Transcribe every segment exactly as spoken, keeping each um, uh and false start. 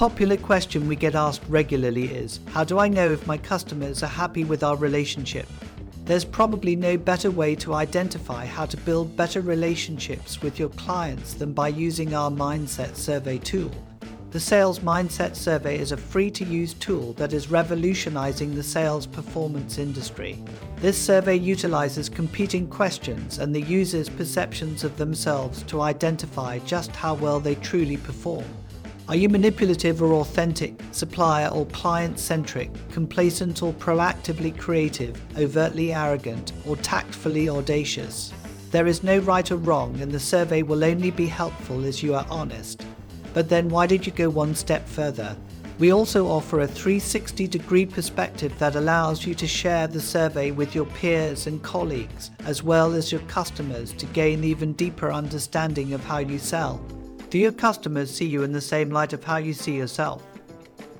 popular question we get asked regularly is, how do I know if my customers are happy with our relationship? There's probably no better way to identify how to build better relationships with your clients than by using our Mindset Survey tool. The Sales Mindset Survey is a free-to-use tool that is revolutionizing the sales performance industry. This survey utilizes competing questions and the user's perceptions of themselves to identify just how well they truly perform. Are you manipulative or authentic, supplier or client-centric, complacent or proactively creative, overtly arrogant, or tactfully audacious? There is no right or wrong, and the survey will only be helpful as you are honest. But then why did you go one step further? We also offer a three sixty degree perspective that allows you to share the survey with your peers and colleagues, as well as your customers, to gain even deeper understanding of how you sell. Do your customers see you in the same light of how you see yourself?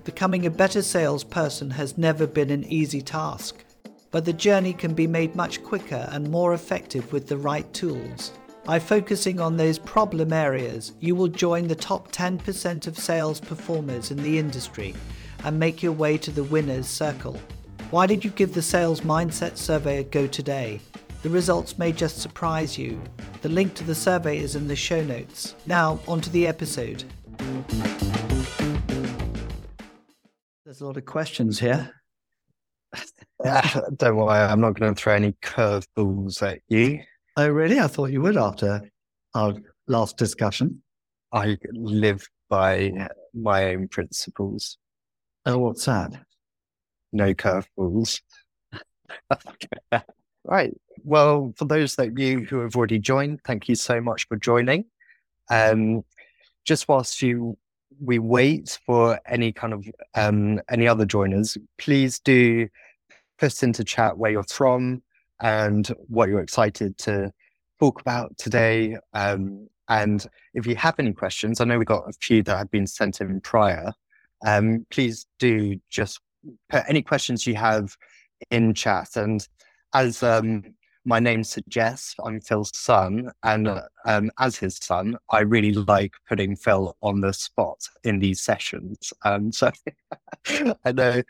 Becoming a better salesperson has never been an easy task, but the journey can be made much quicker and more effective with the right tools. By focusing on those problem areas, you will join the top ten percent of sales performers in the industry and make your way to the winner's circle. Why did you give the Sales Mindset Survey a go today? The results may just surprise you. The link to the survey is in the show notes. Now, onto the episode. There's a lot of questions here. Yeah, don't worry, I'm not going to throw any curveballs at you. Oh, really? I thought you would after our last discussion. I live by my own principles. Oh, what's that? No curveballs. Right. Well, for those of you who have already joined, thank you so much for joining. Um, just whilst you we wait for any kind of um, any other joiners, please do post into chat where you're from and what you're excited to talk about today. Um, and if you have any questions, I know we got a few that have been sent in prior. Um, please do just put any questions you have in chat. And As um, my name suggests, I'm Phil's son, and um, as his son, I really like putting Phil on the spot in these sessions. Um, so I know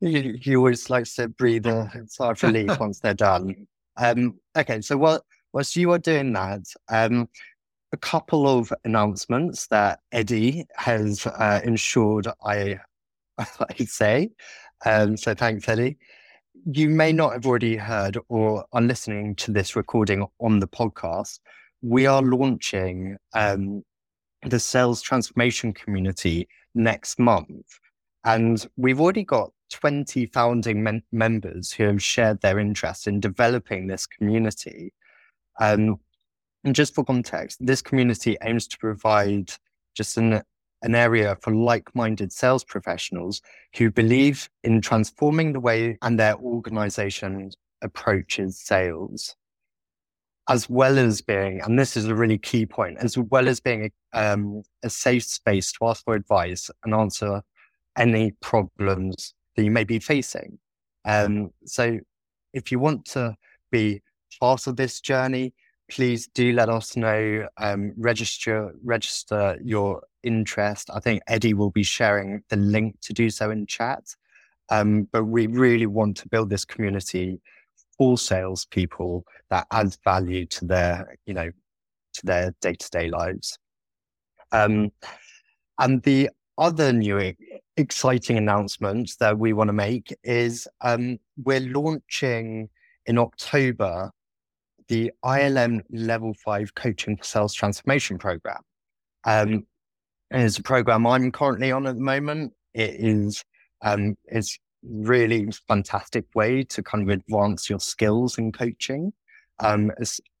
he, he always likes to breathe a sigh of relief once they're done. Um, okay, so while, whilst you are doing that, um, a couple of announcements that Eddie has uh, ensured I, I say. Um, so thanks, Eddie. You may not have already heard or are listening to this recording on the podcast. We are launching um, the Sales Transformation Community next month. And we've already got twenty founding mem- members who have shared their interest in developing this community. Um, and just for context, this community aims to provide just an an area for like-minded sales professionals who believe in transforming the way and their organization approaches sales, as well as being, and this is a really key point, as well as being a, um, a safe space to ask for advice and answer any problems that you may be facing. Um, so if you want to be part of this journey, please do let us know, um, register, register your interest. I think Eddie will be sharing the link to do so in chat. Um, but we really want to build this community for salespeople that adds value to their, you know, to their day-to-day lives. Um, and the other new exciting announcement that we want to make is um, we're launching in October the I L M Level five Coaching for Sales Transformation Program. Um, and it's a program I'm currently on at the moment. It is um, it's really fantastic way to kind of advance your skills in coaching. Um,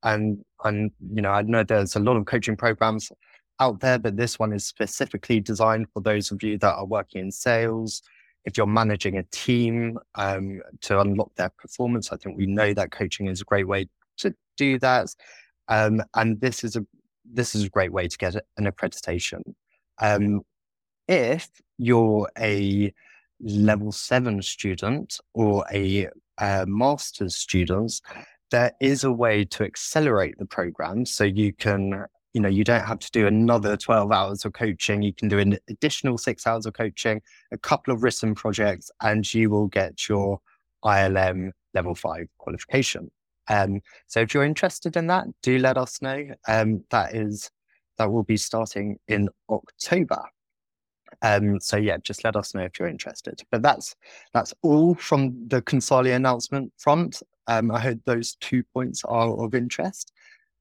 and, and, you know, I know there's a lot of coaching programs out there, but this one is specifically designed for those of you that are working in sales. If you're managing a team um, to unlock their performance, I think we know that coaching is a great way to do that, um, and this is a this is a great way to get an accreditation. Um, if you're a level seven student or a uh, master's student, there is a way to accelerate the program, so you can you know, you don't have to do another twelve hours of coaching. You can do an additional six hours of coaching, a couple of written projects, and you will get your I L M level five qualification. Um, so if you're interested in that, do let us know. Um, that is, that will be starting in October. Um, so yeah, just let us know if you're interested. But that's that's all from the Consalia announcement front. Um, I hope those two points are of interest.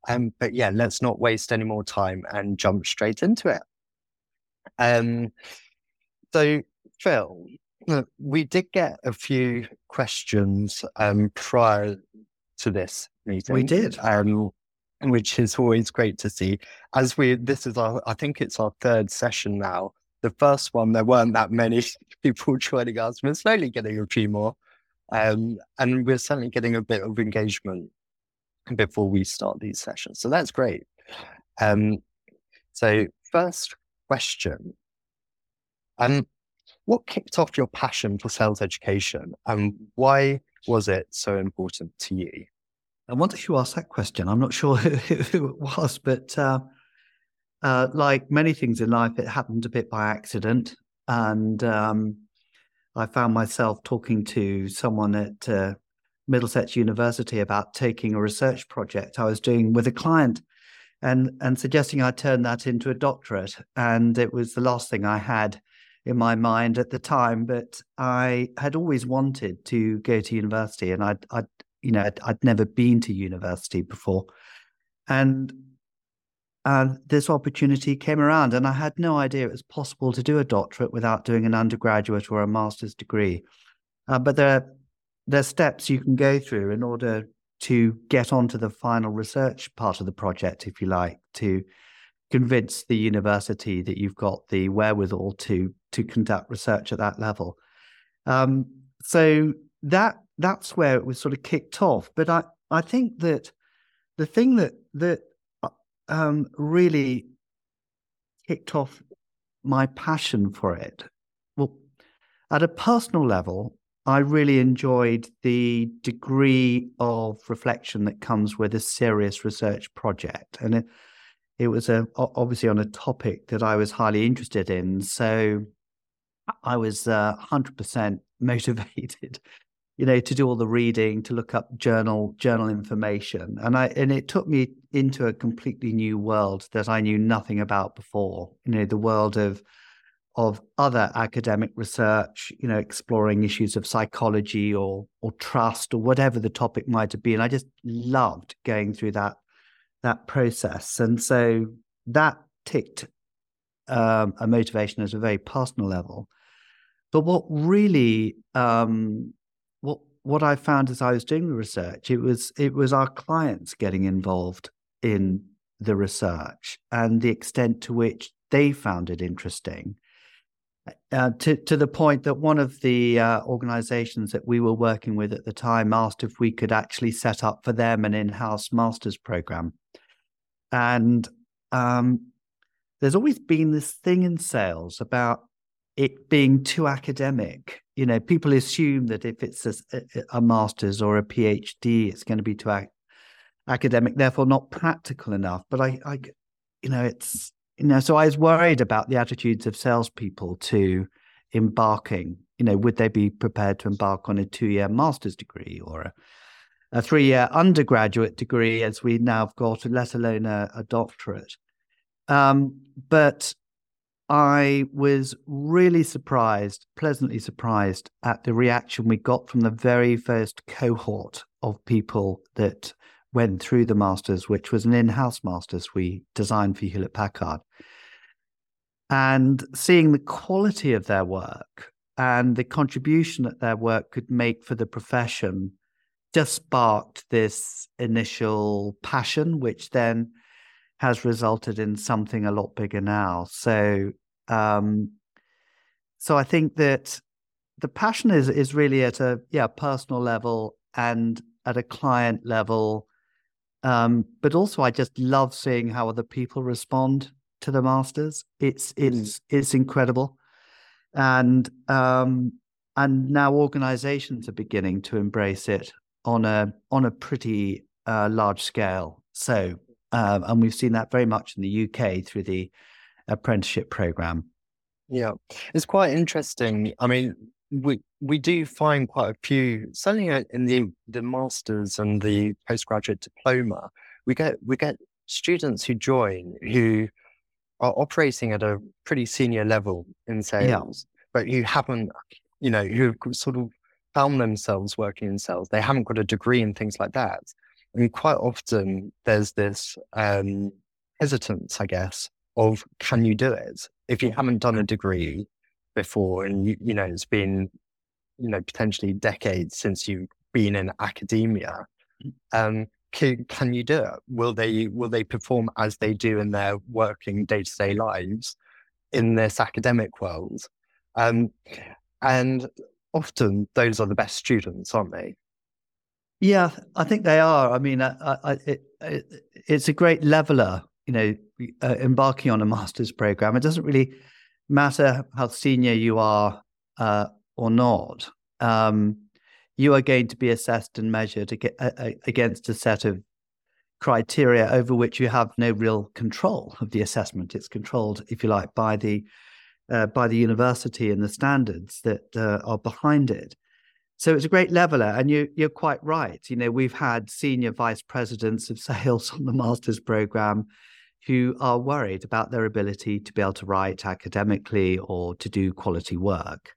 Um, but yeah, let's not waste any more time and jump straight into it. Um, so Phil, we did get a few questions um, prior to this meeting. We did, um, which is always great to see. As we, this is our, I think it's our third session now. The first one, there weren't that many people joining us. We're slowly getting a few more, um, and we're certainly getting a bit of engagement before we start these sessions. So that's great. Um, so first question, um, what kicked off your passion for sales education and why was it so important to you? I wonder who asked that question. I'm not sure who, who it was, but uh, uh, like many things in life, it happened a bit by accident. And um, I found myself talking to someone at uh, Middlesex University about taking a research project I was doing with a client and and suggesting I turn that into a doctorate. And it was the last thing I had in my mind at the time, but I had always wanted to go to university, and I'd, I'd you know, I'd, I'd never been to university before. And uh, this opportunity came around, and I had no idea it was possible to do a doctorate without doing an undergraduate or a master's degree. Uh, but there are, there are steps you can go through in order to get onto the final research part of the project, if you like, to convince the university that you've got the wherewithal to to conduct research at that level. Um, so that that's where it was sort of kicked off. But I, I think that the thing that that um, really kicked off my passion for it, well, at a personal level, I really enjoyed the degree of reflection that comes with a serious research project. And it, it was a, obviously on a topic that I was highly interested in. So I was uh, one hundred percent motivated, you know, to do all the reading, to look up journal journal information. And I and it took me into a completely new world that I knew nothing about before, you know, the world of of other academic research, you know, exploring issues of psychology or or trust or whatever the topic might have been. I just loved going through that that process. And so that ticked um, a motivation at a very personal level. But what really, um, what what I found as I was doing the research, it was it was our clients getting involved in the research and the extent to which they found it interesting. Uh, to, to the point that one of the uh, organizations that we were working with at the time asked if we could actually set up for them an in-house master's program. And um, there's always been this thing in sales about it being too academic. You know, people assume that if it's a, a master's or a PhD, it's going to be too ac- academic, therefore not practical enough. But I, I you know, it's, You know, so I was worried about the attitudes of salespeople to embarking. You know, would they be prepared to embark on a two-year master's degree or a, a three-year undergraduate degree, as we now have got, let alone a, a doctorate? Um, but I was really surprised, pleasantly surprised, at the reaction we got from the very first cohort of people that went through the master's, which was an in-house master's we designed for Hewlett-Packard. And seeing the quality of their work and the contribution that their work could make for the profession just sparked this initial passion, which then has resulted in something a lot bigger now. So um, so I think that the passion is is really at a yeah personal level and at a client level. Um, but also, I just love seeing how other people respond to the masters. It's it's it's incredible, and um, and now organisations are beginning to embrace it on a on a pretty uh, large scale. So Uh, and we've seen that very much in the U K through the apprenticeship program. Yeah, it's quite interesting. I mean, we we do find quite a few, certainly in the, the masters and the postgraduate diploma, we get we get students who join who are operating at a pretty senior level in sales, yeah. but who haven't, you know, who've sort of found themselves working in sales. They haven't got a degree and things like that. I mean, quite often there's this um, hesitance, I guess, of can you do it? If you haven't done a degree before and, you, you know, it's been, you know, potentially decades since you've been in academia, um, can, can you do it? Will they, will they perform as they do in their working day-to-day lives in this academic world? Um, and often those are the best students, aren't they? Yeah, I think they are. I mean, I, I, it, it, it's a great leveler, you know, uh, embarking on a master's program. It doesn't really matter how senior you are uh, or not. Um, you are going to be assessed and measured against a set of criteria over which you have no real control of the assessment. It's controlled, if you like, by the uh, by the university and the standards that uh, are behind it. So it's a great leveler, and you, you're quite right. You know, we've had senior vice presidents of sales on the master's program who are worried about their ability to be able to write academically or to do quality work.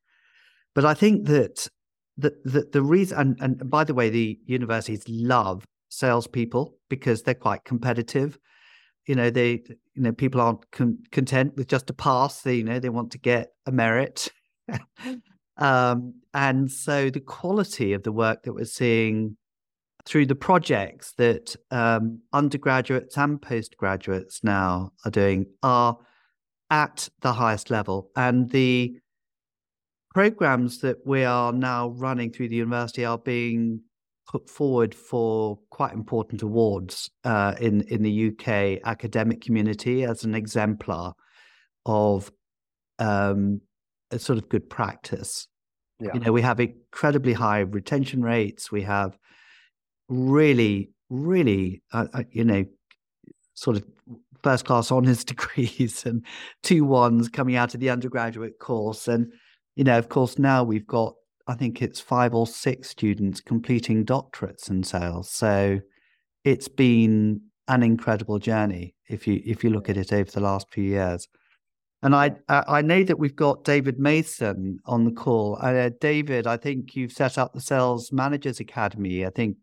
But I think that the, the, the reason, and, and by the way, the universities love salespeople because they're quite competitive. You know, they, you know, people aren't con- content with just a pass. They, you know, they want to get a merit. Um, and so the quality of the work that we're seeing through the projects that um, undergraduates and postgraduates now are doing are at the highest level. And the programs that we are now running through the university are being put forward for quite important awards uh, in, in the U K academic community as an exemplar of um a sort of good practice. Yeah. You know, we have incredibly high retention rates. We have really, really, uh, uh, you know, sort of first class honours degrees and two ones coming out of the undergraduate course. And, you know, of course, now we've got, I think it's five or six students completing doctorates in sales. So it's been an incredible journey if you if you look at it over the last few years. And I I know that we've got David Mason on the call. Uh, David, I think you've set up the Sales Managers Academy, I think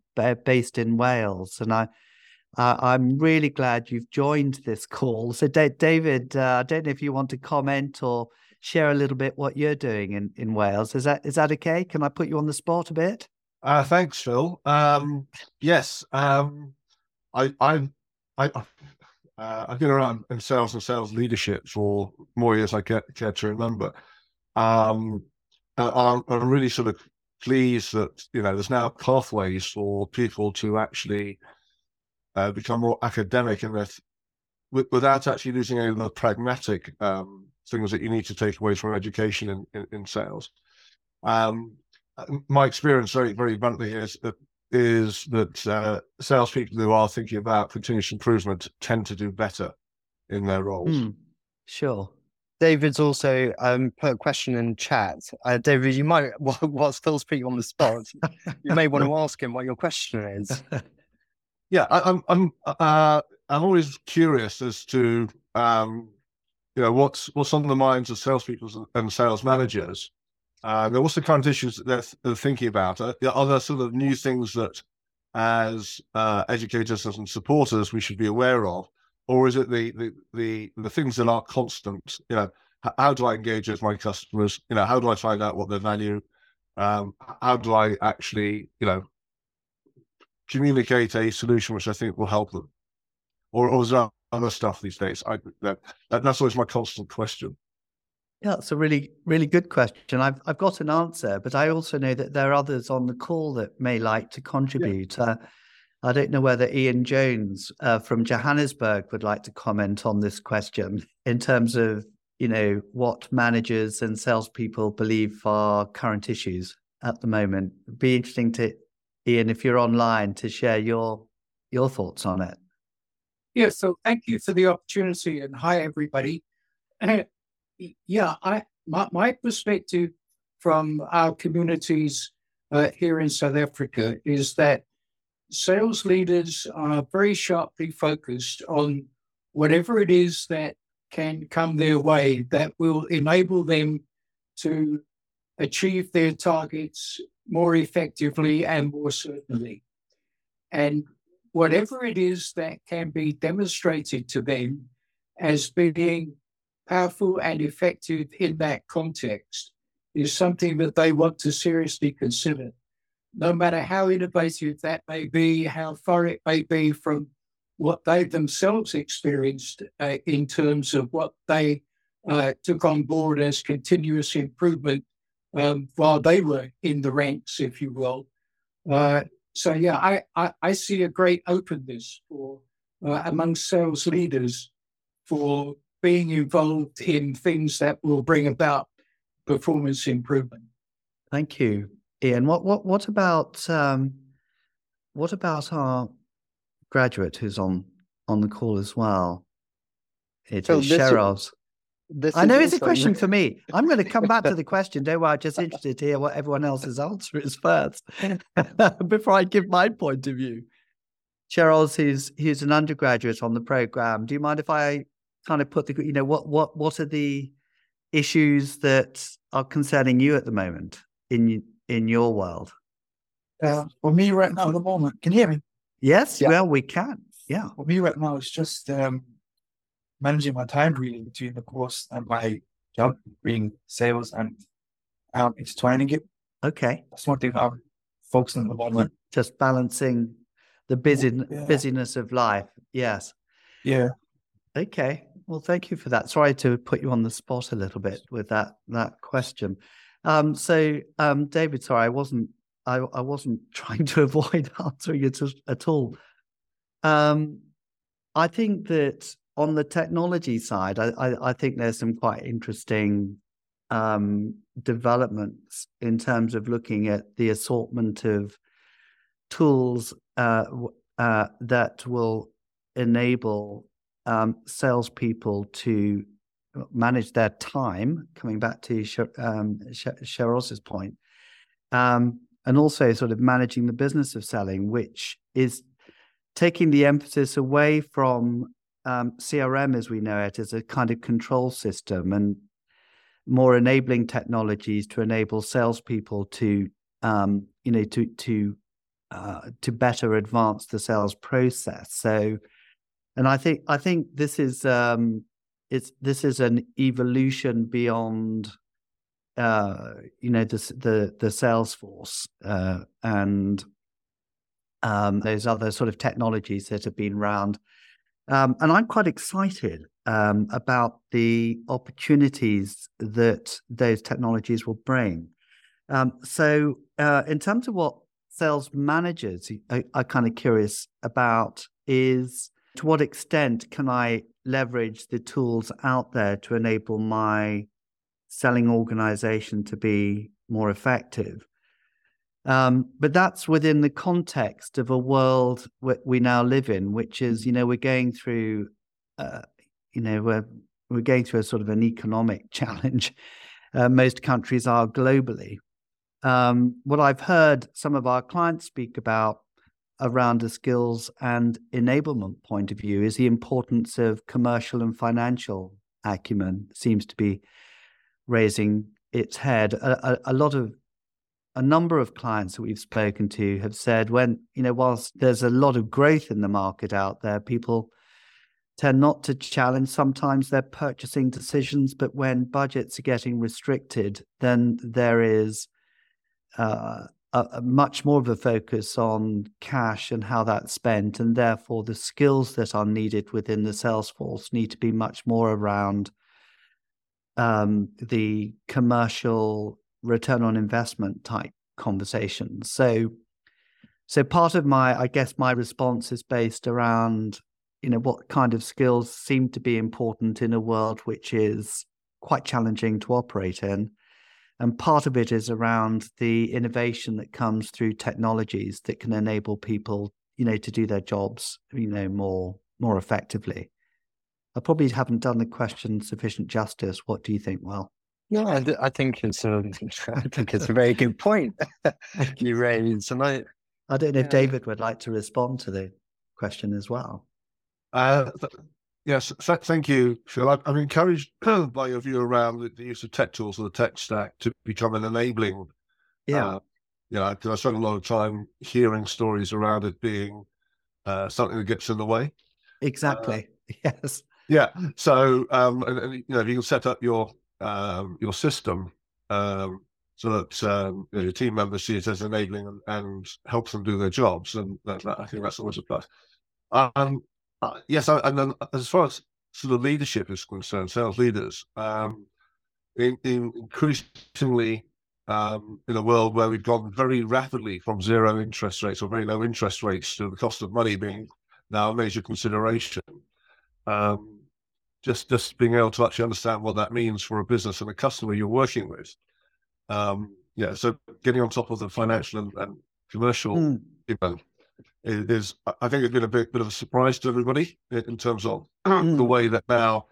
based in Wales. And I, uh, I'm really glad you've joined this call. So D- David, uh, I don't know if you want to comment or share a little bit what you're doing in, in Wales. Is that is that okay? Can I put you on the spot a bit? Uh, thanks, Phil. Um, yes, um, I I... I, I... Uh, I've been around in sales and sales leadership for more years I care, care to remember. Um, I'm, I'm really sort of pleased that, you know, there's now pathways for people to actually uh, become more academic in their th- without actually losing any of the pragmatic um, things that you need to take away from education in, in, in sales. Um, my experience, very, very bluntly, is that is that uh, salespeople who are thinking about continuous improvement tend to do better in their roles. Mm, sure. David's also um, put a question in chat. Uh, David, you might, whilst Phil's speaking on the spot, you may want to ask him what your question is. Yeah, I, I'm I'm uh, I'm always curious as to um, you know what's what's on the minds of salespeople and sales managers. Uh, what's the current issues that they're, th- they're thinking about? Are, are there sort of new things that, as uh, educators and supporters, we should be aware of, or is it the the the, the things that are constant? You know, h- how do I engage with my customers? You know, how do I find out what they value? Um, how do I actually, you know, communicate a solution which I think will help them? Or, or is there other stuff these days? I, that, that's always my constant question. Yeah, that's a really, really good question. I've I've got an answer, but I also know that there are others on the call that may like to contribute. Yeah. Uh, I don't know whether Ian Jones uh, from Johannesburg would like to comment on this question in terms of, you know, what managers and salespeople believe are current issues at the moment. It'd be interesting to, Ian, if you're online, to share your your thoughts on it. Yeah, so thank you for the opportunity, and hi, everybody. Uh, yeah, I my, my perspective from our communities uh, here in South Africa is that sales leaders are very sharply focused on whatever it is that can come their way that will enable them to achieve their targets more effectively and more certainly. And whatever it is that can be demonstrated to them as being powerful and effective in that context is something that they want to seriously consider, no matter how innovative that may be, how far it may be from what they themselves experienced uh, in terms of what they uh, took on board as continuous improvement um, while they were in the ranks, if you will. Uh, So, yeah, I, I, I see a great openness for uh, among sales leaders for being involved in things that will bring about performance improvement. Thank you, Ian. What what what about um, what about our graduate who's on, on the call as well? It so is Cheryl's. I know it's a question for me. I'm going to come back to the question. Don't worry, I'm just interested to hear what everyone else's answer is first before I give my point of view. Cheryl's, who's who's an undergraduate on the program. Do you mind if I kind of put the, you know, what what what are the issues that are concerning you at the moment in in your world? Uh, for me right now at the moment, can you hear me? Yes, yeah. Well, we can. Yeah. For me right now, it's just... Um... managing my time really between the course and my job, being sales and um, intertwining it. Okay. That's one thing that I'm focusing on at the moment. Just balancing the busy, yeah. busyness of life. Yes. Yeah. Okay. Well, thank you for that. Sorry to put you on the spot a little bit with that that question. Um, so, um, David, sorry, I wasn't I, I wasn't trying to avoid answering it at all. Um, I think that on the technology side, I, I, I think there's some quite interesting um, developments in terms of looking at the assortment of tools uh, uh, that will enable um, salespeople to manage their time, coming back to um, Cheryl's point, um, and also sort of managing the business of selling, which is taking the emphasis away from Um, C R M, as we know it, is a kind of control system, and more enabling technologies to enable salespeople to, um, you know, to to uh, to better advance the sales process. So, and I think I think this is um, it's this is an evolution beyond, uh, you know, the the the Salesforce uh, and um, those other sort of technologies that have been around. Um, and I'm quite excited um, about the opportunities that those technologies will bring. Um, so uh, in terms of what sales managers are, are kind of curious about is, to what extent can I leverage the tools out there to enable my selling organization to be more effective? Um, but that's within the context of a world we now live in, which is, you know, we're going through, uh, you know, we're we're going through a sort of an economic challenge. Uh, most countries are globally. Um, what I've heard some of our clients speak about around a skills and enablement point of view is the importance of commercial and financial acumen. Seems to be raising its head. A, a, a lot of A number of clients that we've spoken to have said, when, you know, whilst there's a lot of growth in the market out there, people tend not to challenge sometimes their purchasing decisions. But when budgets are getting restricted, then there is uh, a, a much more of a focus on cash and how that's spent. And therefore, the skills that are needed within the sales force need to be much more around um, the commercial return on investment type conversations. So, so part of my, I guess my response is based around, you know, what kind of skills seem to be important in a world which is quite challenging to operate in. And part of it is around the innovation that comes through technologies that can enable people, you know, to do their jobs, you know, more more effectively. I probably haven't done the question sufficient justice. What do you think, Will? No, I, I think it's a, I think it's a very good point you raised, and I, I don't know yeah. if David would like to respond to the question as well. Uh, th- yes, th- thank you, Phil. I'm, I'm encouraged by your view around the, the use of tech tools and the tech stack to become an enabling. Yeah, uh, you know, because I spent a lot of time hearing stories around it being uh, something that gets in the way. Exactly. Uh, yes. Yeah. So, um, and, and, you know, if you can set up your Um, your system um, so that um, your team members see it as enabling and, and helps them do their jobs. And that, that, I think that's always a plus. Um, uh, yes, I, and then as far as sort of leadership is concerned, sales leaders, um, in, in increasingly um, in a world where we've gone very rapidly from zero interest rates or very low interest rates to the cost of money being now a major consideration. Um, Just just being able to actually understand what that means for a business and a customer you're working with. Um, yeah, so getting on top of the financial and, and commercial mm. event is, I think it's been a bit, bit of a surprise to everybody in terms of mm. the way that now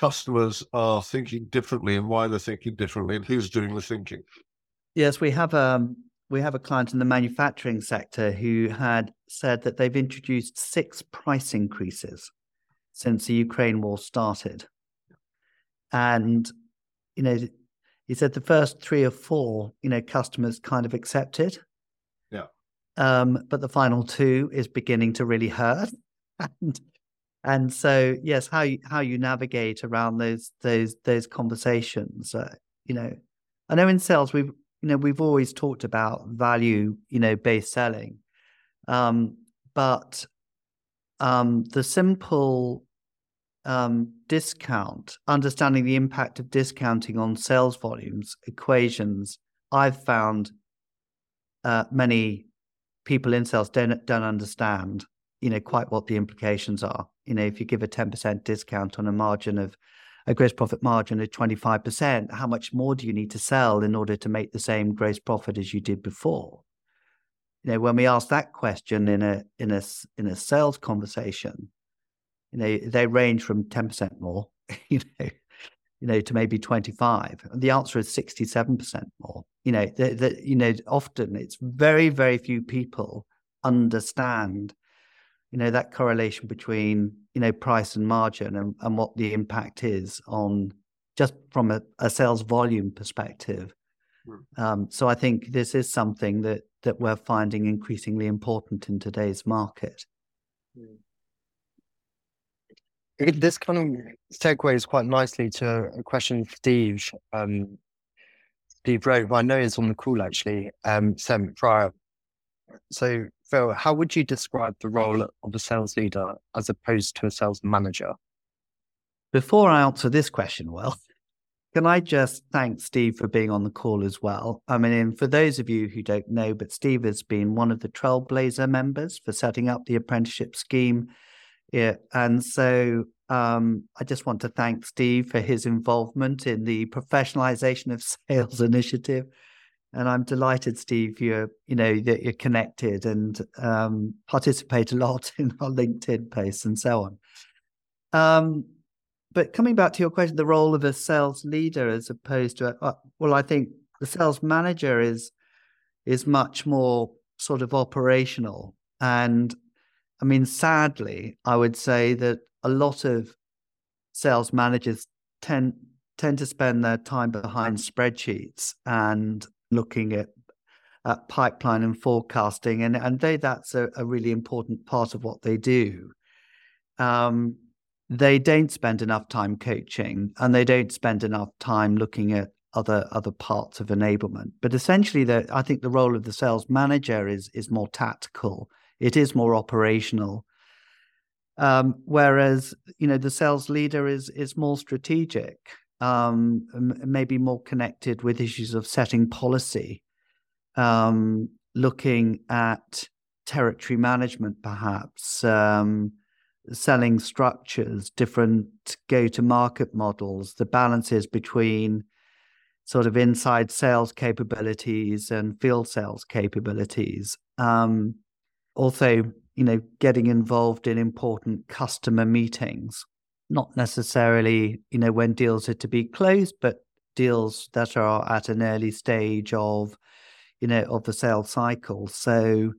customers are thinking differently and why they're thinking differently and who's doing the thinking. Yes, we have um, we have a client in the manufacturing sector who had said that they've introduced six price increases since the Ukraine war started. And, you know, he said the first three or four, you know, customers kind of accepted. Yeah. Um, but the final two is beginning to really hurt. And and so, yes, how you, how you navigate around those those those conversations. Uh, you know, I know in sales, we've, you know, we've always talked about value, you know, based selling. Um, but... Um, the simple um, discount, understanding the impact of discounting on sales volumes, equations, I've found uh, many people in sales don't, don't understand, you know, quite what the implications are. You know, if you give a ten percent discount on a margin of, a gross profit margin of twenty-five percent, how much more do you need to sell in order to make the same gross profit as you did before? You know, when we ask that question in a in a in a sales conversation, you know, they range from ten percent more, you know, you know, to maybe twenty-five. And the answer is sixty-seven percent more. You know, the, the, you know, often it's very very few people understand, you know, that correlation between, you know, price and margin and, and what the impact is on just from a, a sales volume perspective. Um, so I think this is something that that we're finding increasingly important in today's market. This kind of segues quite nicely to a question Steve, um, Steve wrote, but I know it's on the call actually, um, Sam Pryor. So Phil, how would you describe the role of a sales leader as opposed to a sales manager? Before I answer this question, well, can I just thank Steve for being on the call as well? I mean, and for those of you who don't know, but Steve has been one of the Trailblazer members for setting up the apprenticeship scheme. Yeah, and so um, I just want to thank Steve for his involvement in the professionalization of sales initiative. And I'm delighted, Steve, you're, you know, that you're connected and um, participate a lot in our LinkedIn posts and so on. Um, But coming back to your question, the role of a sales leader as opposed to, a, well, I think the sales manager is is much more sort of operational. And I mean, sadly, I would say that a lot of sales managers tend tend to spend their time behind spreadsheets and looking at, at pipeline and forecasting. And, and they, that's a, a really important part of what they do. Um They don't spend enough time coaching and they don't spend enough time looking at other other parts of enablement. But essentially, the, I think the role of the sales manager is is more tactical. It is more operational. Um, whereas, you know, the sales leader is is more strategic, um, maybe more connected with issues of setting policy, um, looking at territory management, perhaps, um selling structures, different go-to-market models, the balances between sort of inside sales capabilities and field sales capabilities. Um, also, you know, getting involved in important customer meetings, not necessarily, you know, when deals are to be closed, but deals that are at an early stage of, you know, of the sales cycle. So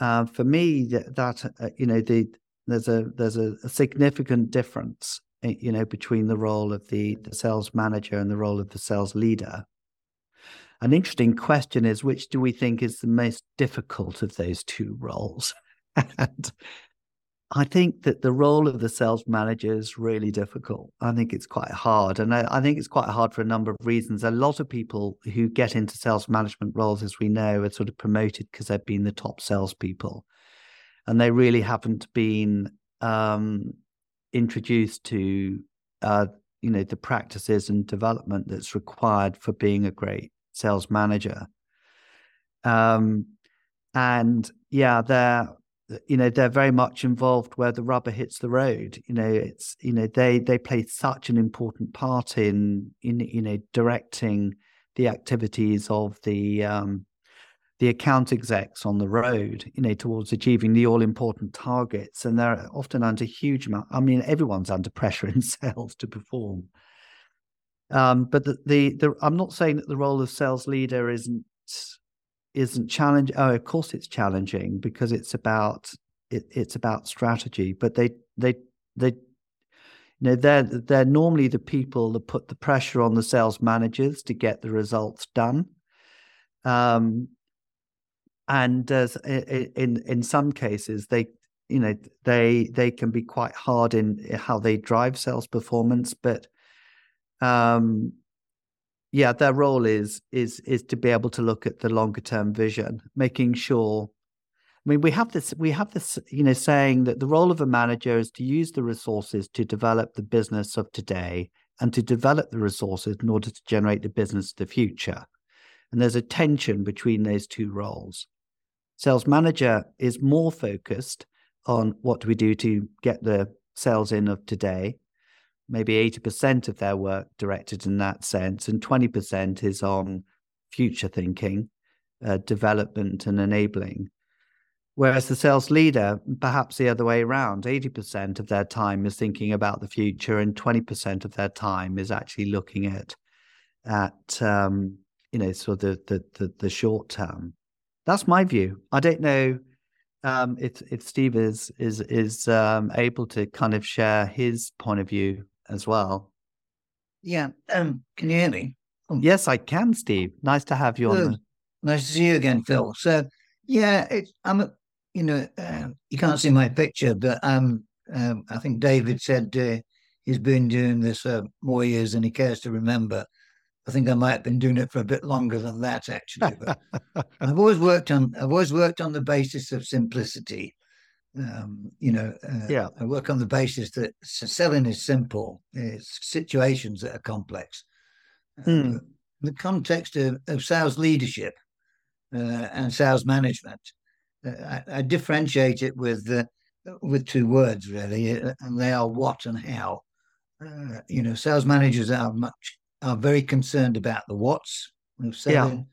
uh, for me, that, that uh, you know, the, there's a there's a significant difference, you know, between the role of the, the sales manager and the role of the sales leader. An interesting question is, which do we think is the most difficult of those two roles? And I think that the role of the sales manager is really difficult. I think it's quite hard. And I, I think it's quite hard for a number of reasons. A lot of people who get into sales management roles, as we know, are sort of promoted because they've been the top salespeople. And they really haven't been um, introduced to, uh, you know, the practices and development that's required for being a great sales manager. Um, and yeah, they're, you know, they're very much involved where the rubber hits the road. You know, it's, you know, they, they play such an important part in, in, you know, directing the activities of the, um, the account execs on the road, you know, towards achieving the all important targets. And they're often under huge amount. I mean, everyone's under pressure in sales to perform. Um, but the, the the I'm not saying that the role of sales leader isn't isn't challenging. Oh, of course it's challenging, because it's about it, it's about strategy. But they they they you know they're they're normally the people that put the pressure on the sales managers to get the results done. Um, and uh, in in some cases they you know they they can be quite hard in how they drive sales performance, but Um, yeah, their role is is is to be able to look at the longer term vision, making sure. I mean, we have this we have this you know saying that the role of a manager is to use the resources to develop the business of today and to develop the resources in order to generate the business of the future. And there's a tension between those two roles. Sales manager is more focused on what do we do to get the sales in of today. Maybe eighty percent of their work directed in that sense, and twenty percent is on future thinking, uh, development and enabling. Whereas the sales leader, perhaps the other way around, eighty percent of their time is thinking about the future and twenty percent of their time is actually looking at, at um, you know, sort of the, the, the, the short term. That's my view. I don't know um, if, if Steve is, is, is um, able to kind of share his point of view as well. Yeah. Um, can you hear me? Oh. Yes, I can, Steve. Nice to have you Good. on. The... Nice to see you again, Phil. So, yeah, it's, I'm, you know, uh, you can't see my picture, but um, um, I think David said uh, he's been doing this for uh, more years than he cares to remember. I think I might have been doing it for a bit longer than that, actually. But I've always worked on I've always worked on the basis of simplicity. Um, you know, uh, yeah. I work on the basis that selling is simple. It's situations that are complex. Mm. Uh, the context of, of sales leadership uh, and sales management, uh, I, I differentiate it with uh, with two words, really, and they are what and how. Uh, you know, sales managers are much are very concerned about the what's of selling.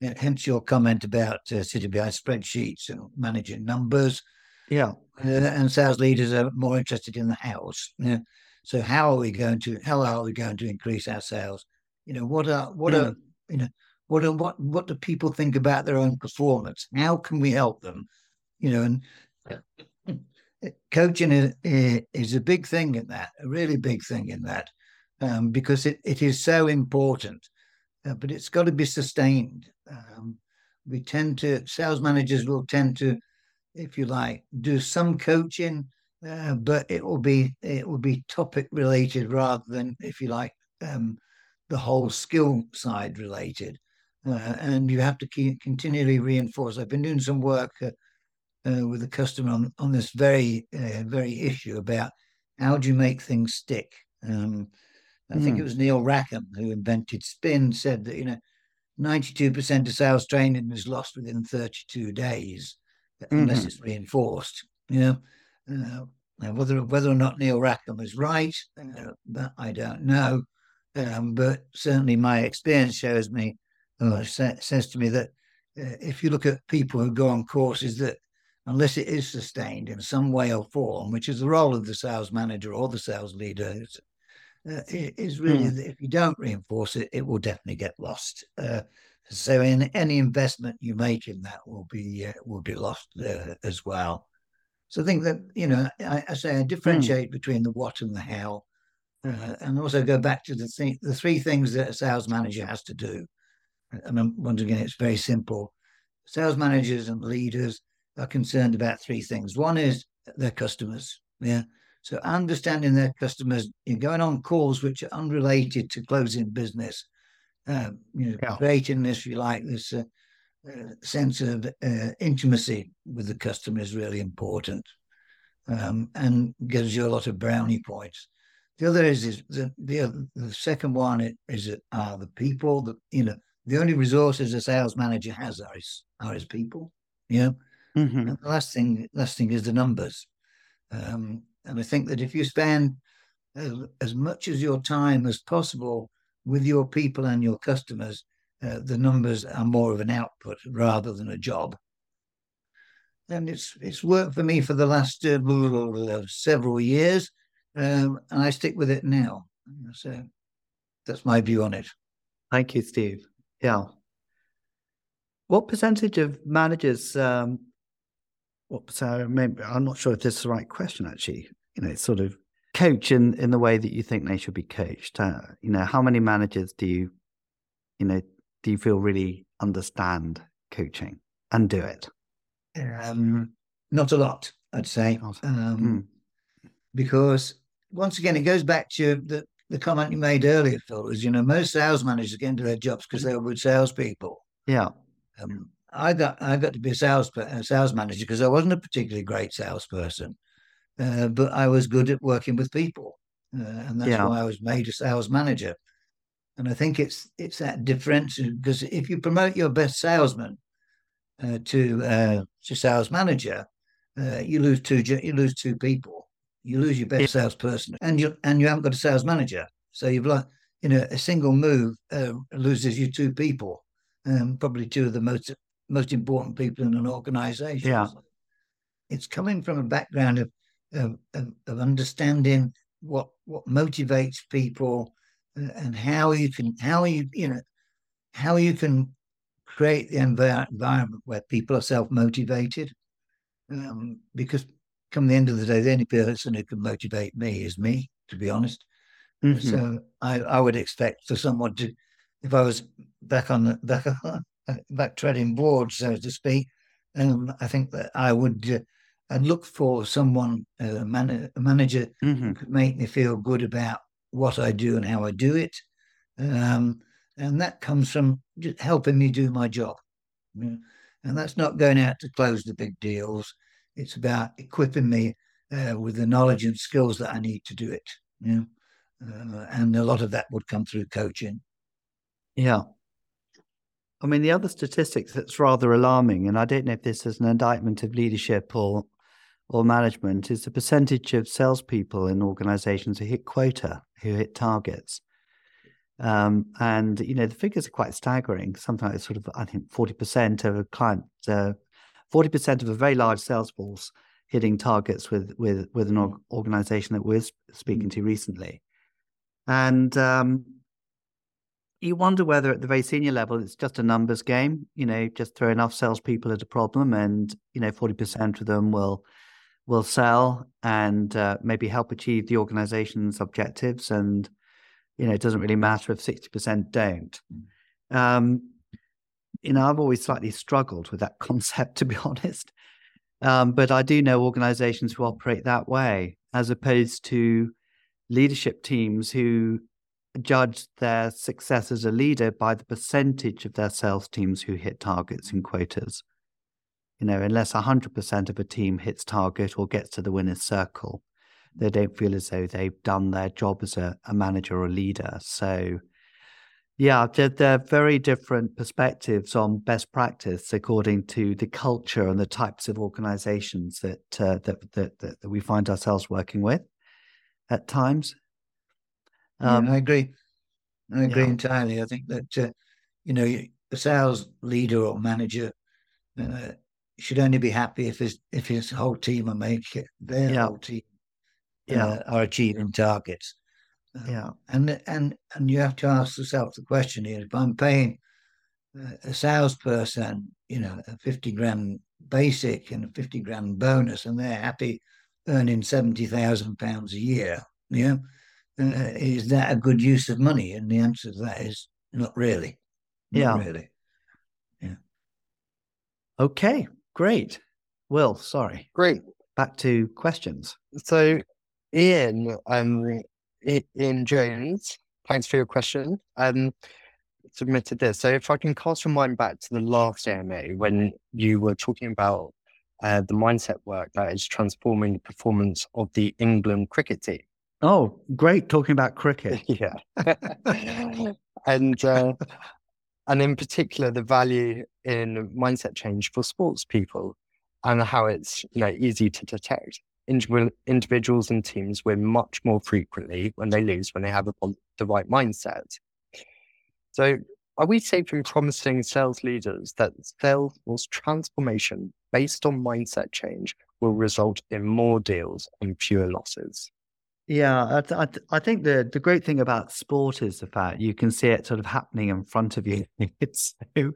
Yeah. Hence your comment about uh, sitting behind spreadsheets and managing numbers. Yeah, uh, and sales leaders are more interested in the hows. Yeah. So how are we going to how are we going to increase our sales? You know, what are what mm. are you know what are what what do people think about their own performance? How can we help them? You know, and yeah. coaching is, is a big thing in that, a really big thing in that, um, because it, it is so important, uh, but it's got to be sustained. Um, we tend to sales managers will tend to. if you like, do some coaching, uh, but it will be it will be topic related rather than, if you like, um, the whole skill side related. Uh, and you have to keep continually reinforce. I've been doing some work uh, uh, with a customer on, on this very uh, very issue about how do you make things stick. Um, I mm. think it was Neil Rackham who invented SPIN, said that you know, ninety-two percent of sales training is lost within thirty-two days. Unless mm-hmm. it's reinforced, you know. Uh, whether whether or not Neil Rackham is right, uh, that I don't know. Um, but certainly my experience shows me, or sa- says to me that uh, if you look at people who go on courses that unless it is sustained in some way or form, which is the role of the sales manager or the sales leader, uh, is really mm. that if you don't reinforce it, it will definitely get lost. Uh, so in any investment you make in that will be uh, will be lost uh, as well. So I think that, you know, I, I say I differentiate mm. between the what and the how, uh, and also go back to the th- the three things that a sales manager has to do. I mean, once again, it's very simple. Sales managers and leaders are concerned about three things. One is their customers. Yeah. So understanding their customers, you're going on calls which are unrelated to closing business, um, you know, yeah. creating this, if you like, this uh, Uh, sense of uh, intimacy with the customer is really important, um, and gives you a lot of brownie points. The other is, is the, the the second one is are uh, the people that, you know, the only resources a sales manager has are his, are his people. Yeah. Mm-hmm. And the last thing last thing is the numbers, um, and I think that if you spend as, as much of your time as possible with your people and your customers, Uh, the numbers are more of an output rather than a job. And it's it's worked for me for the last uh, several years, um, and I stick with it now. So that's my view on it. Thank you, Steve. Yeah. What percentage of managers? Um, what? So maybe I'm not sure if this is the right question. Actually, you know, it's sort of coach in, in the way that you think they should be coached. Uh, you know, how many managers do you, you know? Do you feel really understand coaching and do it? Um, not a lot, I'd say, um, mm. because once again, it goes back to the, the comment you made earlier, Phil, was, you know, most sales managers get into their jobs because they were good salespeople. Yeah. Um, I got I got to be a sales, a sales manager because I wasn't a particularly great salesperson, uh, but I was good at working with people. Uh, and that's yeah. why I was made a sales manager. And I think it's it's that difference, because if you promote your best salesman uh, to uh, to sales manager, uh, you lose two you lose two people. You lose your best yeah. salesperson, and you and you haven't got a sales manager. So you've like you know a single move uh, loses you two people, um, probably two of the most most important people in an organisation. Yeah, it's coming from a background of of, of, of understanding what, what motivates people, and how you can, how you, you know, how you can create the env- environment where people are self-motivated. Um, because come the end of the day, the only person who can motivate me is me, to be honest. Mm-hmm. So I, I would expect for someone to, if I was back on the back, on, back treading board, so to speak, um, I think that I would. Uh, I'd look for someone, uh, man- a manager, mm-hmm. who could make me feel good about what I do and how I do it, um, and that comes from just helping me do my job. You know? And that's not going out to close the big deals. It's about equipping me uh, with the knowledge and skills that I need to do it. You know? uh, and a lot of that would come through coaching. Yeah. I mean, the other statistics that's rather alarming, and I don't know if this is an indictment of leadership or or management, is the percentage of salespeople in organizations who hit quota, who hit targets. Um, and, you know, the figures are quite staggering. Sometimes sort of, I think forty percent of a client, uh, forty percent of a very large sales force hitting targets with, with, with an org- organization that we're speaking to recently. And um, you wonder whether at the very senior level, it's just a numbers game, you know, just throw enough salespeople at a problem and, you know, forty percent of them will will sell and uh, maybe help achieve the organization's objectives. And, you know, it doesn't really matter if sixty percent don't. Um, you know, I've always slightly struggled with that concept, to be honest. Um, but I do know organizations who operate that way, as opposed to leadership teams who judge their success as a leader by the percentage of their sales teams who hit targets and quotas. You know, unless one hundred percent of a team hits target or gets to the winner's circle, they don't feel as though they've done their job as a, a manager or leader. So, yeah, they're, they're very different perspectives on best practice according to the culture and the types of organizations that uh, that, that, that that we find ourselves working with at times. Um, yeah, I agree. I agree yeah. entirely. I think that, uh, you know, a sales leader or manager, uh, should only be happy if his if his whole team are making their yeah. whole team yeah. uh, are achieving targets. Uh, yeah, and and and you have to ask yourself the question here: if I'm paying a salesperson, you know, a fifty grand basic and a fifty grand bonus, and they're happy earning seventy thousand pounds a year, yeah, uh, is that a good use of money? And the answer to that is not really. Not yeah, really. Yeah. Okay, great. Will, sorry. Great. Back to questions. So, Ian, um, Ian Jones, thanks for your question. Um, submitted this. So, if I can cast your mind back to the last A M A when you were talking about uh, the mindset work that is transforming the performance of the England cricket team. Oh, great! Talking about cricket. yeah, and. Uh, And in particular, the value in mindset change for sports people and how it's, you know, easy to detect. Individuals and teams win much more frequently when they lose, when they have the right mindset. So are we safe in promising sales leaders that sales transformation based on mindset change will result in more deals and fewer losses? Yeah, I, th- I, th- I think the, the great thing about sport is the fact you can see it sort of happening in front of you. It's so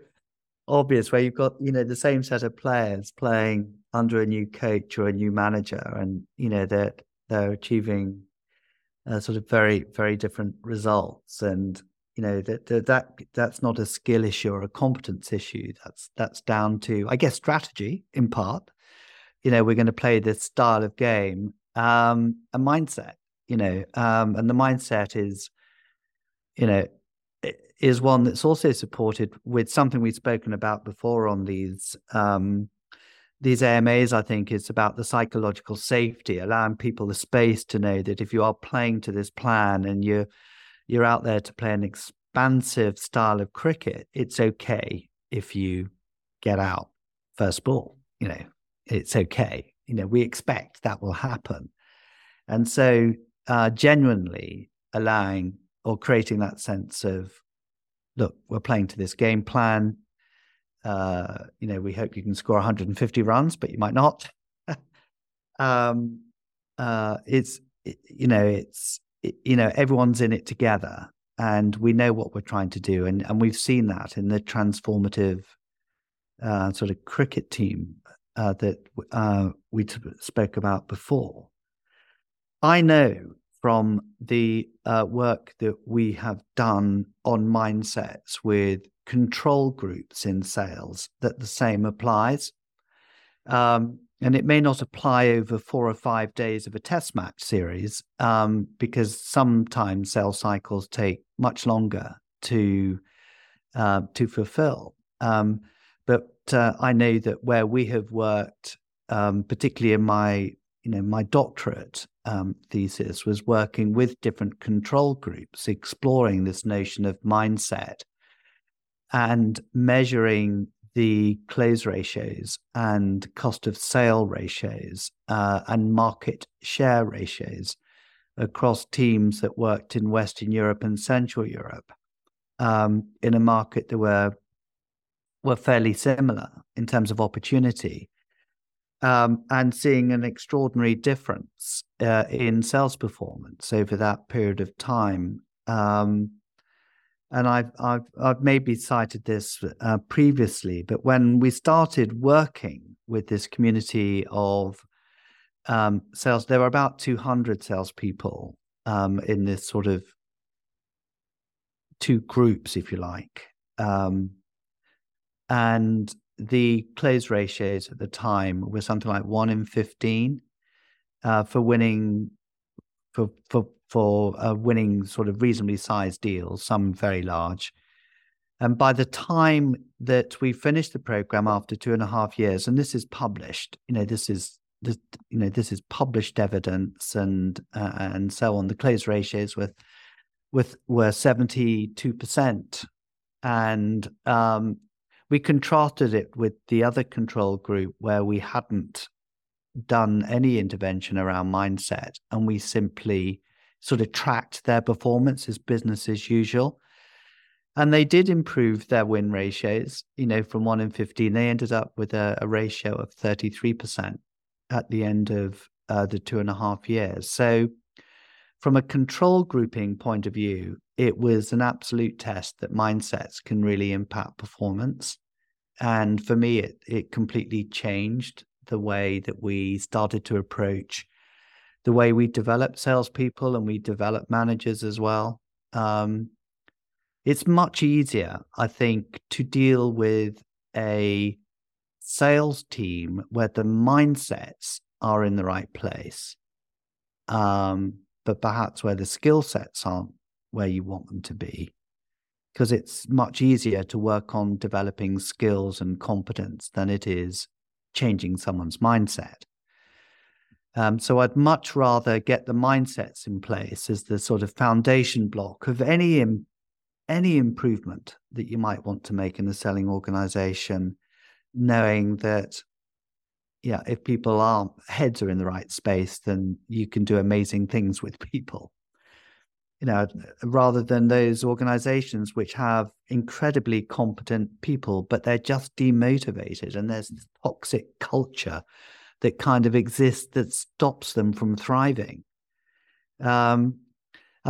obvious where you've got, you know, the same set of players playing under a new coach or a new manager, and, you know, they're, they're achieving uh, sort of very, very different results. And, you know, that that that's not a skill issue or a competence issue. That's, that's down to, I guess, strategy in part. You know, we're going to play this style of game, um, a mindset. You know, um, and the mindset is, you know, is one that's also supported with something we've spoken about before on these um, these A M As. I think it's about the psychological safety, allowing people the space to know that if you are playing to this plan and you're you're out there to play an expansive style of cricket, it's okay if you get out first ball. You know, it's okay. You know, we expect that will happen, and so. Uh, genuinely allowing or creating that sense of, look, we're playing to this game plan. Uh, you know, we hope you can score one hundred fifty runs, but you might not. um, uh, it's, it, you know, it's, it, you know, everyone's in it together and we know what we're trying to do. And, and we've seen that in the transformative uh, sort of cricket team uh, that uh, we t- spoke about before. I know from the uh, work that we have done on mindsets with control groups in sales that the same applies. Um, and it may not apply over four or five days of a test match series um, because sometimes sales cycles take much longer to uh, to fulfill. Um, but uh, I know that where we have worked, um, particularly in my you know, my doctorate um, thesis was working with different control groups, exploring this notion of mindset and measuring the close ratios and cost of sale ratios uh, and market share ratios across teams that worked in Western Europe and Central Europe um, in a market that were, were fairly similar in terms of opportunity. Um, and seeing an extraordinary difference uh, in sales performance over that period of time, um, and I've I've I've maybe cited this uh, previously, but when we started working with this community of um, sales, there were about two hundred salespeople um, in this sort of two groups, if you like, um, and. The close ratios at the time were something like one in fifteen uh, for winning for for for uh, winning sort of reasonably sized deals, some very large. And by the time that we finished the program after two and a half years, and this is published, you know, this is this, you know, this is published evidence, and uh, and so on. The close ratios were with were seventy-two percent, and um, we contrasted it with the other control group where we hadn't done any intervention around mindset, and we simply sort of tracked their performance as business as usual. And they did improve their win ratios. You know, from one in fifteen, they ended up with a, a ratio of thirty-three percent at the end of uh, the two and a half years. So from a control grouping point of view, it was an absolute test that mindsets can really impact performance. And for me, it it completely changed the way that we started to approach the way we develop salespeople and we develop managers as well. Um, it's much easier, I think, to deal with a sales team where the mindsets are in the right place, um, but perhaps where the skill sets aren't where you want them to be, because it's much easier to work on developing skills and competence than it is changing someone's mindset. Um, so I'd much rather get the mindsets in place as the sort of foundation block of any im- any improvement that you might want to make in the selling organization, knowing that, yeah, if people are, heads are in the right space, then you can do amazing things with people. You know, rather than those organizations which have incredibly competent people, but they're just demotivated and there's this toxic culture that kind of exists that stops them from thriving. Um,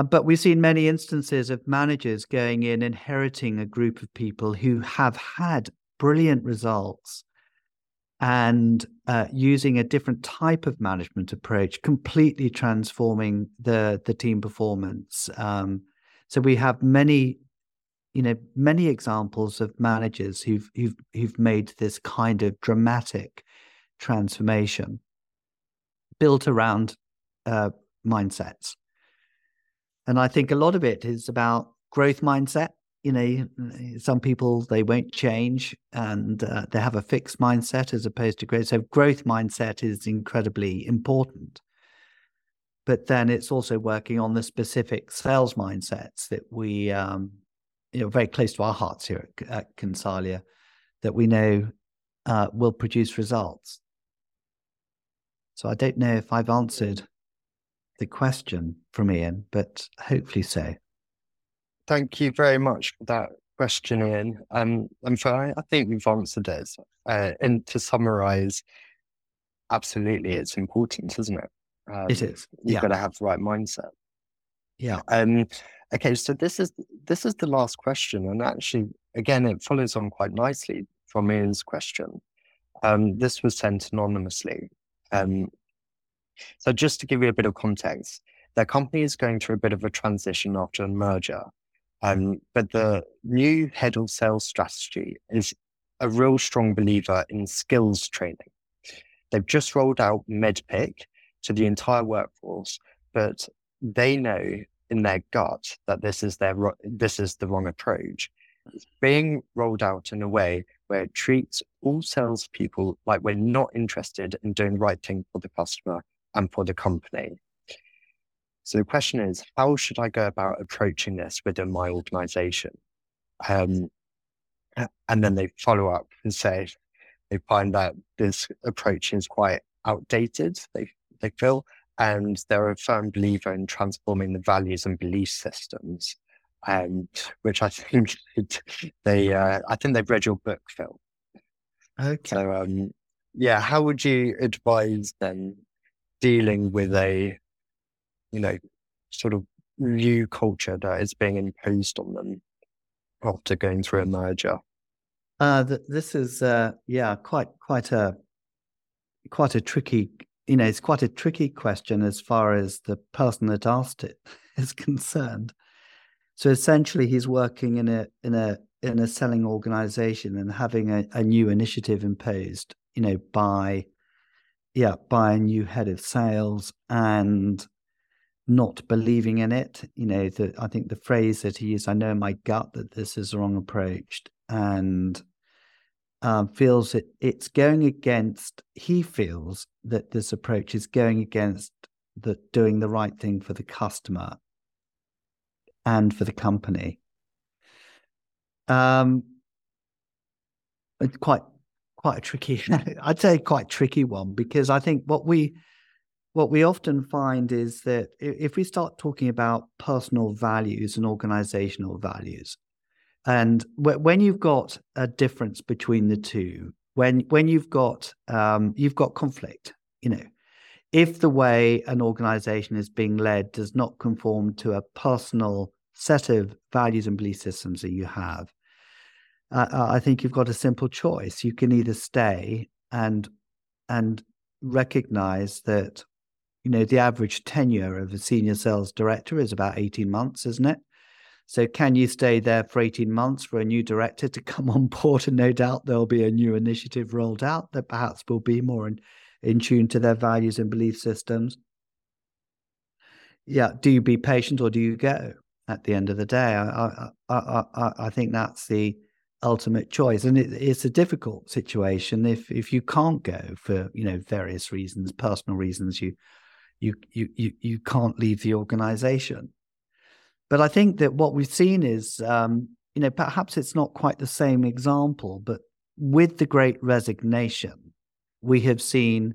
but we've seen many instances of managers going in, inheriting a group of people who have had brilliant results and uh, using a different type of management approach, completely transforming the, the team performance. Um, so we have many, you know, many examples of managers who've, who've, who've made this kind of dramatic transformation built around uh, mindsets. And I think a lot of it is about growth mindset. You know, some people, they won't change and uh, they have a fixed mindset as opposed to growth. So growth mindset is incredibly important. But then it's also working on the specific sales mindsets that we, um, you know, very close to our hearts here at, at Consalia, that we know uh, will produce results. So I don't know if I've answered the question from Ian, but hopefully so. Thank you very much for that question, Ian. Um, and for, I think we've answered it. Uh, and to summarise, absolutely, it's important, isn't it? Um, it is. You've yeah. got to have the right mindset. Yeah. Um, okay, so this is this is the last question. And actually, again, it follows on quite nicely from Ian's question. Um, this was sent anonymously. Um, so just to give you a bit of context, their company is going through a bit of a transition after a merger, um, but the new head of sales strategy is a real strong believer in skills training. They've just rolled out MEDDPICC to the entire workforce, but they know in their gut that this is their ro- this is the wrong approach. It's being rolled out in a way where it treats all salespeople like we're not interested in doing the right thing for the customer and for the company. So the question is, how should I go about approaching this within my organization? Um, and then they follow up and say, they find that this approach is quite outdated, they, they feel, and they're a firm believer in transforming the values and belief systems, um, which I think they, uh, I think they've read your book, Phil. Okay. So, um, yeah, how would you advise them dealing with a, you know, sort of new culture that is being imposed on them after going through a merger? Uh, th- this is, uh, yeah, quite, quite a, quite a tricky, you know, it's quite a tricky question as far as the person that asked it is concerned. So essentially he's working in a, in a, in a selling organization and having a, a new initiative imposed, you know, by, yeah, by a new head of sales and not believing in it. You know, the, I think the phrase that he used, I know in my gut that this is the wrong approach, and um, feels that it's going against, he feels that this approach is going against the doing the right thing for the customer and for the company. Um, it's quite, quite a tricky, I'd say quite tricky one, because I think what we, What we often find is that if we start talking about personal values and organizational values, And w- when you've got a difference between the two, when when you've got um, you've got conflict, you know, if the way an organization is being led does not conform to a personal set of values and belief systems that you have, uh, I think you've got a simple choice. You can either stay and and recognize that, you know, the average tenure of a senior sales director is about eighteen months, isn't it? So can you stay there for eighteen months for a new director to come on board? And no doubt there'll be a new initiative rolled out that perhaps will be more in, in tune to their values and belief systems. Yeah. Do you be patient or do you go at the end of the day? I I I, I think that's the ultimate choice. And it, it's a difficult situation if if you can't go for, you know, various reasons, personal reasons, you you you you, you can't leave the organization. But I think that what we've seen is, um, you know, perhaps it's not quite the same example, but with the Great Resignation, we have seen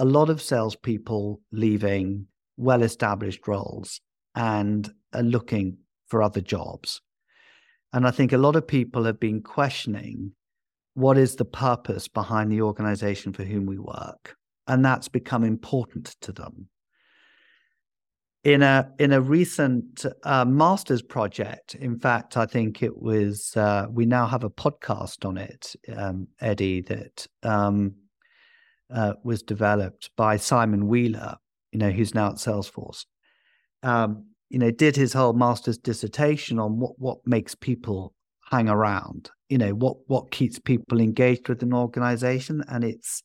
a lot of salespeople leaving well-established roles and are looking for other jobs. And I think a lot of people have been questioning what is the purpose behind the organization for whom we work, and that's become important to them. In a in a recent uh, master's project, in fact, I think it was, uh, we now have a podcast on it, um, Eddie, that um, uh, was developed by Simon Wheeler, you know, who's now at Salesforce, um, you know, did his whole master's dissertation on what, what makes people hang around, you know, what what keeps people engaged with an organization. And it's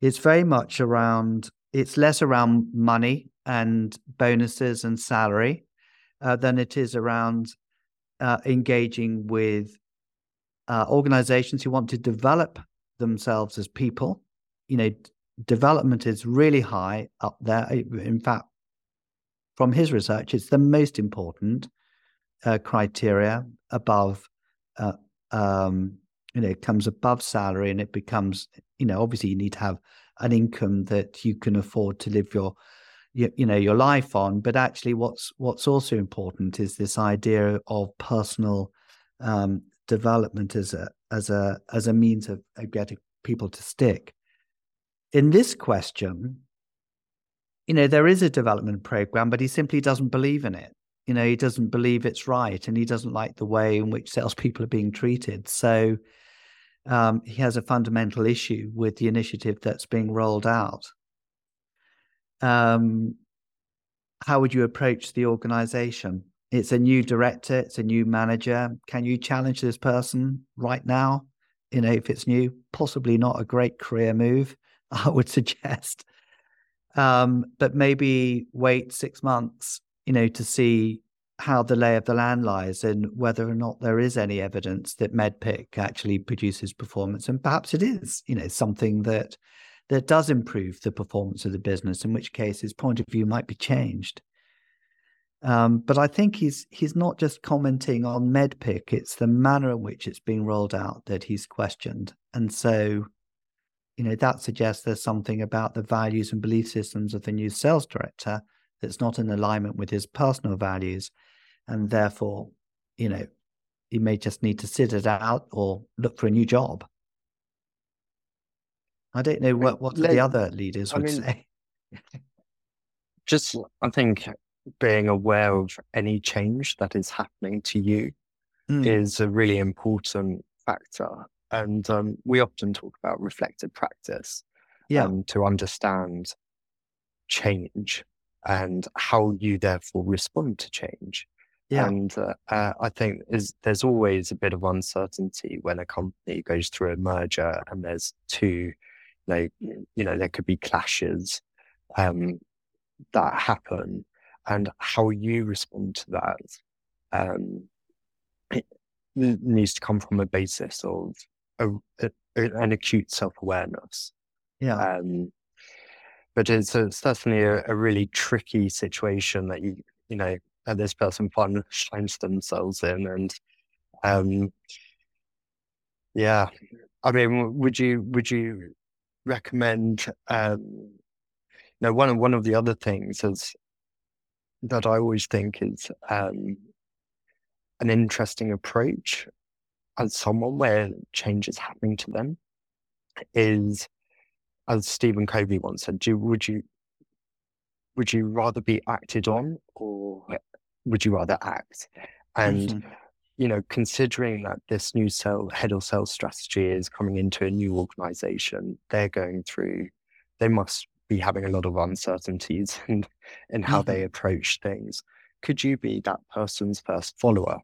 it's very much around, it's less around money and bonuses and salary uh, than it is around uh, engaging with uh, organizations who want to develop themselves as people. You know, development is really high up there. In fact, from his research, it's the most important uh, criteria above, uh, um, you know, it comes above salary, and it becomes, you know, obviously you need to have an income that you can afford to live your You, you know, your life on. But actually what's what's also important is this idea of personal um, development as a as a as a means of, of getting people to stick. In this question, you know, there is a development program, but he simply doesn't believe in it. You know, he doesn't believe it's right, and he doesn't like the way in which salespeople are being treated. So um, he has a fundamental issue with the initiative that's being rolled out. Um, how would you approach the organization? It's a new director, it's a new manager. Can you challenge this person right now? You know, if it's new, possibly not a great career move, I would suggest. Um, but maybe wait six months, you know, to see how the lay of the land lies and whether or not there is any evidence that MEDDPICC actually produces performance. And perhaps it is, you know, something that that does improve the performance of the business, in which case his point of view might be changed. Um, but I think he's he's not just commenting on MEDDPICC, it's the manner in which it's being rolled out that he's questioned. And so, you know, that suggests there's something about the values and belief systems of the new sales director that's not in alignment with his personal values. And therefore, you know, he may just need to sit it out or look for a new job. I don't know what, what the other leaders would I mean, say. Just, I think, being aware of any change that is happening to you mm. is a really important factor. And um, we often talk about reflective practice yeah. um, to understand change and how you therefore respond to change. Yeah. And uh, uh, I think is, there's always a bit of uncertainty when a company goes through a merger and there's two Like, you know, there could be clashes um, that happen, and how you respond to that um, it needs to come from a basis of a, a, an acute self-awareness. Yeah. Um, but it's a, certainly a, a really tricky situation that, you you know, this person finds themselves in. And um, yeah, I mean, would you, would you, recommend um now one of one of the other things is that I always think is um an interesting approach as someone where change is happening to them is, as Stephen Covey once said, do, would you would you rather be acted on or would you rather act? And, mm-hmm. you know, considering that this new sale, head of sales strategy is coming into a new organization, they're going through, they must be having a lot of uncertainties in, in how mm-hmm. they approach things. Could you be that person's first follower?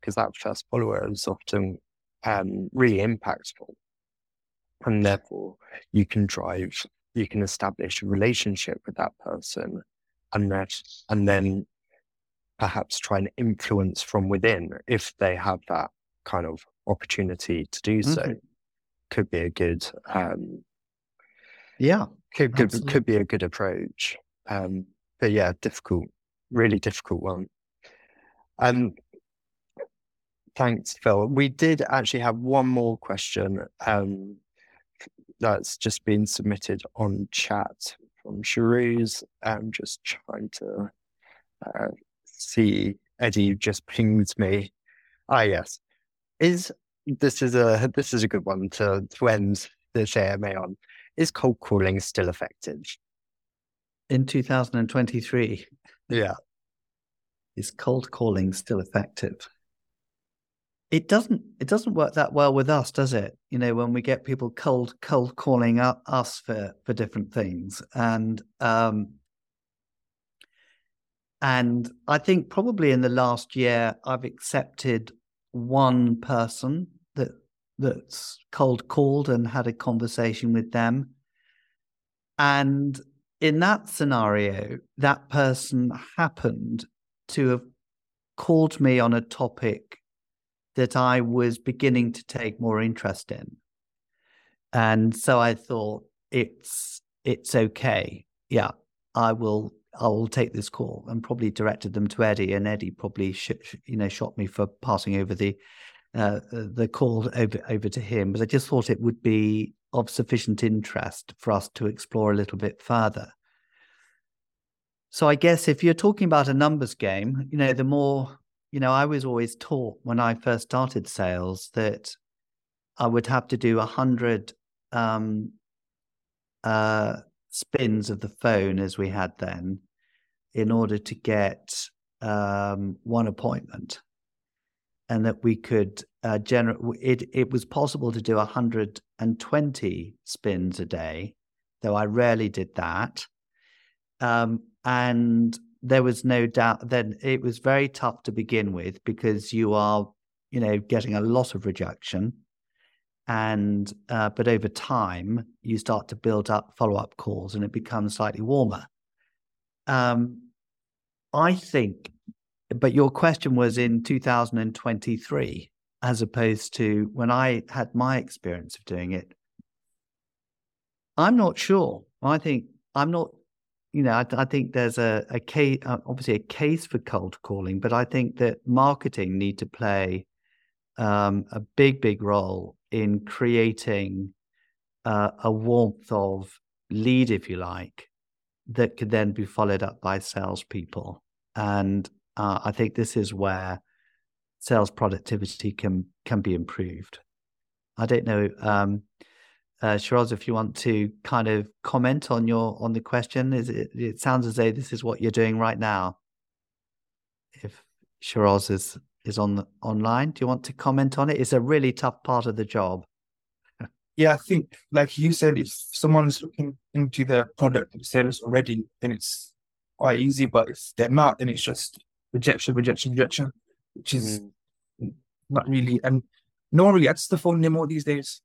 Because that first follower is often um, really impactful. And therefore, you can drive, you can establish a relationship with that person and that, and then perhaps try and influence from within if they have that kind of opportunity to do so. Mm-hmm. Could be a good, um, yeah, could, could, could be a good approach. Um, but yeah, difficult, really difficult one. Um, thanks, Phil. We did actually have one more question. Um, That's just been submitted on chat from Sharuz. I'm just trying to uh, see. Eddie just pinged me. Ah, yes. Is this is a this is a good one to, to end this A M A on? Is cold calling still effective in two thousand twenty-three? Yeah. Is cold calling still effective? It doesn't. It doesn't work that well with us, does it? You know, when we get people cold, cold calling up us for, for different things, and um, and I think probably in the last year I've accepted one person that that's cold called and had a conversation with them, and in that scenario, that person happened to have called me on a topic that I was beginning to take more interest in. And so I thought, it's it's okay. Yeah, I will I will take this call, and probably directed them to Eddie, and Eddie probably sh- sh- you know shot me for passing over the uh, the call over over to him. But I just thought it would be of sufficient interest for us to explore a little bit further. So I guess if you're talking about a numbers game, you know, the more You know, I was always taught when I first started sales that I would have to do a hundred um, uh, spins of the phone, as we had then, in order to get um, one appointment, and that we could uh, generate. It it was possible to do a hundred and twenty spins a day, though I rarely did that, um, and. There was no doubt then it was very tough to begin with, because you are, you know, getting a lot of rejection. And, uh, but over time, you start to build up follow-up calls and it becomes slightly warmer. Um, I think, but your question was in two thousand twenty-three, as opposed to when I had my experience of doing it. I'm not sure. I think I'm not You know, I, I think there's a, a case, obviously a case for cold calling, but I think that marketing need to play um, a big, big role in creating uh, a warmth of lead, if you like, that could then be followed up by salespeople. And uh, I think this is where sales productivity can can be improved. I don't know. Um, Uh, Shiraz, if you want to kind of comment on your on the question, is it, it sounds as though this is what you're doing right now. If Shiraz is is on the, online, do you want to comment on it? It's a really tough part of the job. Yeah, I think, like you said, if someone's looking into their product and sales already, then it's quite easy. But if they're not, then it's just rejection, rejection, rejection, which is mm. not really. And no one really answers the phone anymore these days.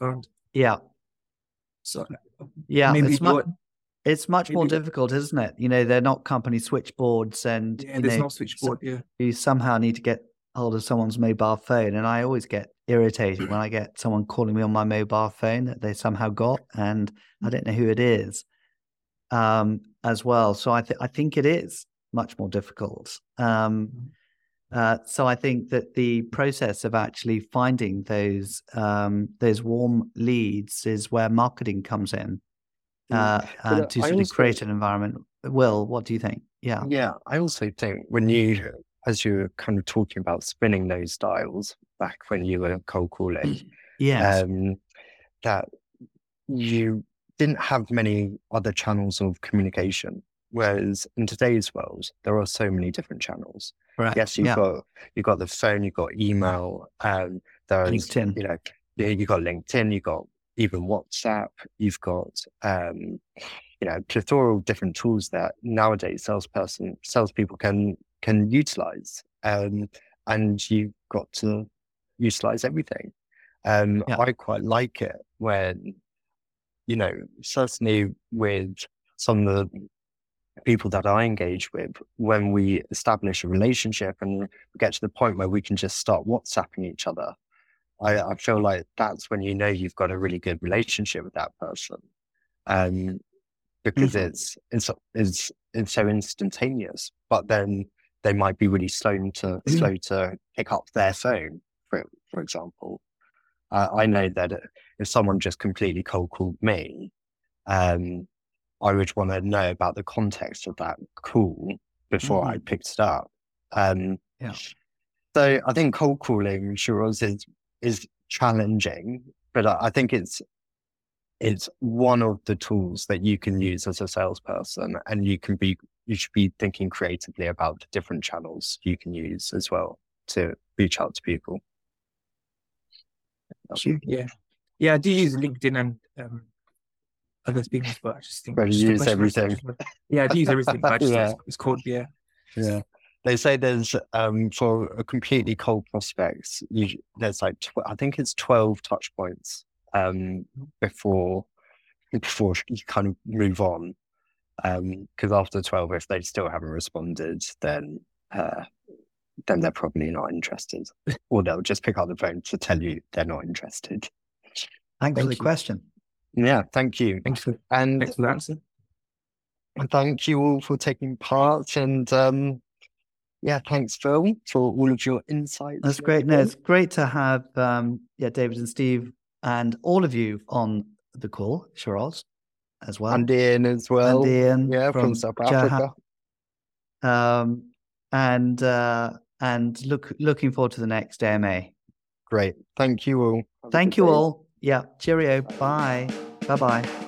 Um, Yeah. So yeah, it's much, it's much maybe. more difficult, isn't it? You know, they're not company switchboards, and yeah, there's know, no switchboard. So yeah, you somehow need to get hold of someone's mobile phone, and I always get irritated when I get someone calling me on my mobile phone that they somehow got, and I don't know who it is, um, as well. So I think I think it is much more difficult. Um, Uh, so I think that the process of actually finding those um, those warm leads is where marketing comes in uh, uh, to sort of create an environment. Will, what do you think? Yeah, yeah. I also think when you as you were kind of talking about spinning those dials back when you were cold calling, yes. um, that you didn't have many other channels of communication. Whereas in today's world, there are so many different channels. Right. Yes, you've yeah. got you got the phone, you've got email, um, there's LinkedIn. You know, you've got LinkedIn, you've got even WhatsApp, you've got um, you know, plethora of different tools that nowadays salesperson salespeople can can utilize, um, and you've got to utilize everything. Um, yeah. I quite like it when, you know, certainly with some of the people that I engage with, when we establish a relationship and we get to the point where we can just start WhatsApping each other, I, I feel like that's when you know you've got a really good relationship with that person, um, because mm-hmm. it's, it's it's it's so instantaneous. But then they might be really slow to mm-hmm. slow to pick up their phone, for for example. Uh, I know that if someone just completely cold called me, um, I would want to know about the context of that call before mm-hmm. I picked it up. Um, yeah. So I think cold calling, Shiraz, is is challenging, but I, I think it's it's one of the tools that you can use as a salesperson, and you can be you should be thinking creatively about the different channels you can use as well to reach out to people. Yeah, yeah, I do use LinkedIn and um, other things, but I just think but I just use everything. Much, yeah, I do use everything. But I just, yeah. It's called yeah, yeah. They say there's um, for a completely cold prospect, you, there's like tw- I think it's twelve touch points um, before before you kind of move on, because um, after twelve, if they still haven't responded, then. Uh, then they're probably not interested, or they'll just pick up the phone to tell you they're not interested. Thanks for the question. Yeah, thank you. Thanks for, and thanks for the answer. And thank you all for taking part. And um, yeah, thanks, Phil, for all of your insights. That's great. No, it's great to have um, yeah, David and Steve and all of you on the call, Shiraz, as well. And Ian as well. And Ian yeah, from, from South Africa. Jah- um, and... Uh, And look, looking forward to the next A M A. Great. Thank you all. Have Thank you day. all. Yeah. Cheerio. Bye. Bye-bye.